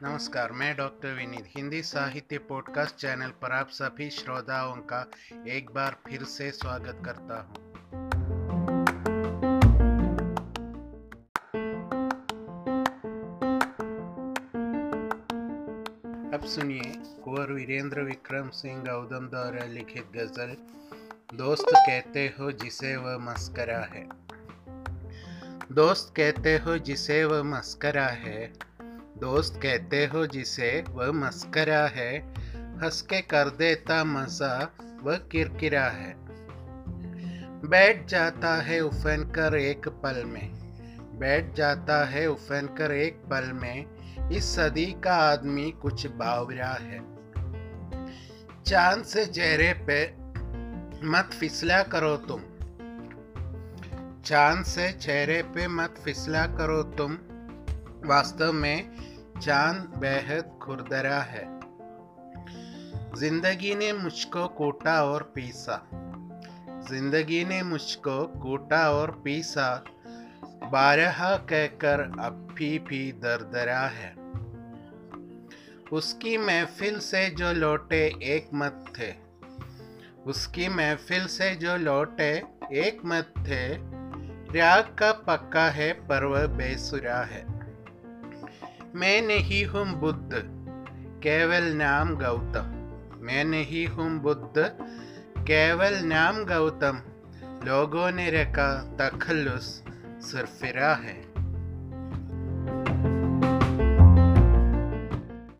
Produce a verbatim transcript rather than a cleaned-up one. नमस्कार, मैं डॉक्टर विनीत हिंदी साहित्य पॉडकास्ट चैनल पर आप सभी श्रोताओं का एक बार फिर से स्वागत करता हूँ। अब सुनिए कुवर वीरेंद्र विक्रम सिंह आउदम द्वारा लिखित गजल दोस्त कहते हो जिसे वह मस्करा है। दोस्त कहते हो जिसे वह मस्करा है, दोस्त कहते हो जिसे वह मस्करा है, हंस के कर देता मज़ा वह किरकिरा है। बैठ जाता है उफन कर एक पल में, बैठ जाता है उफन कर एक पल में, इस सदी का आदमी कुछ बावरा है। चांद से चेहरे पे मत फिसला करो तुम, चांद से चेहरे पे मत फिसला करो तुम, वास्तव में चांद बेहद खुरदरा है। जिंदगी ने मुझको कूटा और पीसा, जिंदगी ने मुझको कूटा और पीसा, बारह कहकर अब भी भी दरदरा है। उसकी महफिल से जो लौटे एक मत थे, उसकी महफिल से जो लौटे एक मत थे, राग का पक्का है पर वह बेसुरा है। मैं नहीं हूँ बुद्ध केवल नाम गौतम, मैं नहीं हूँ बुद्ध केवल नाम गौतम, लोगों ने रखा तखल्लुस सुरफिरा है।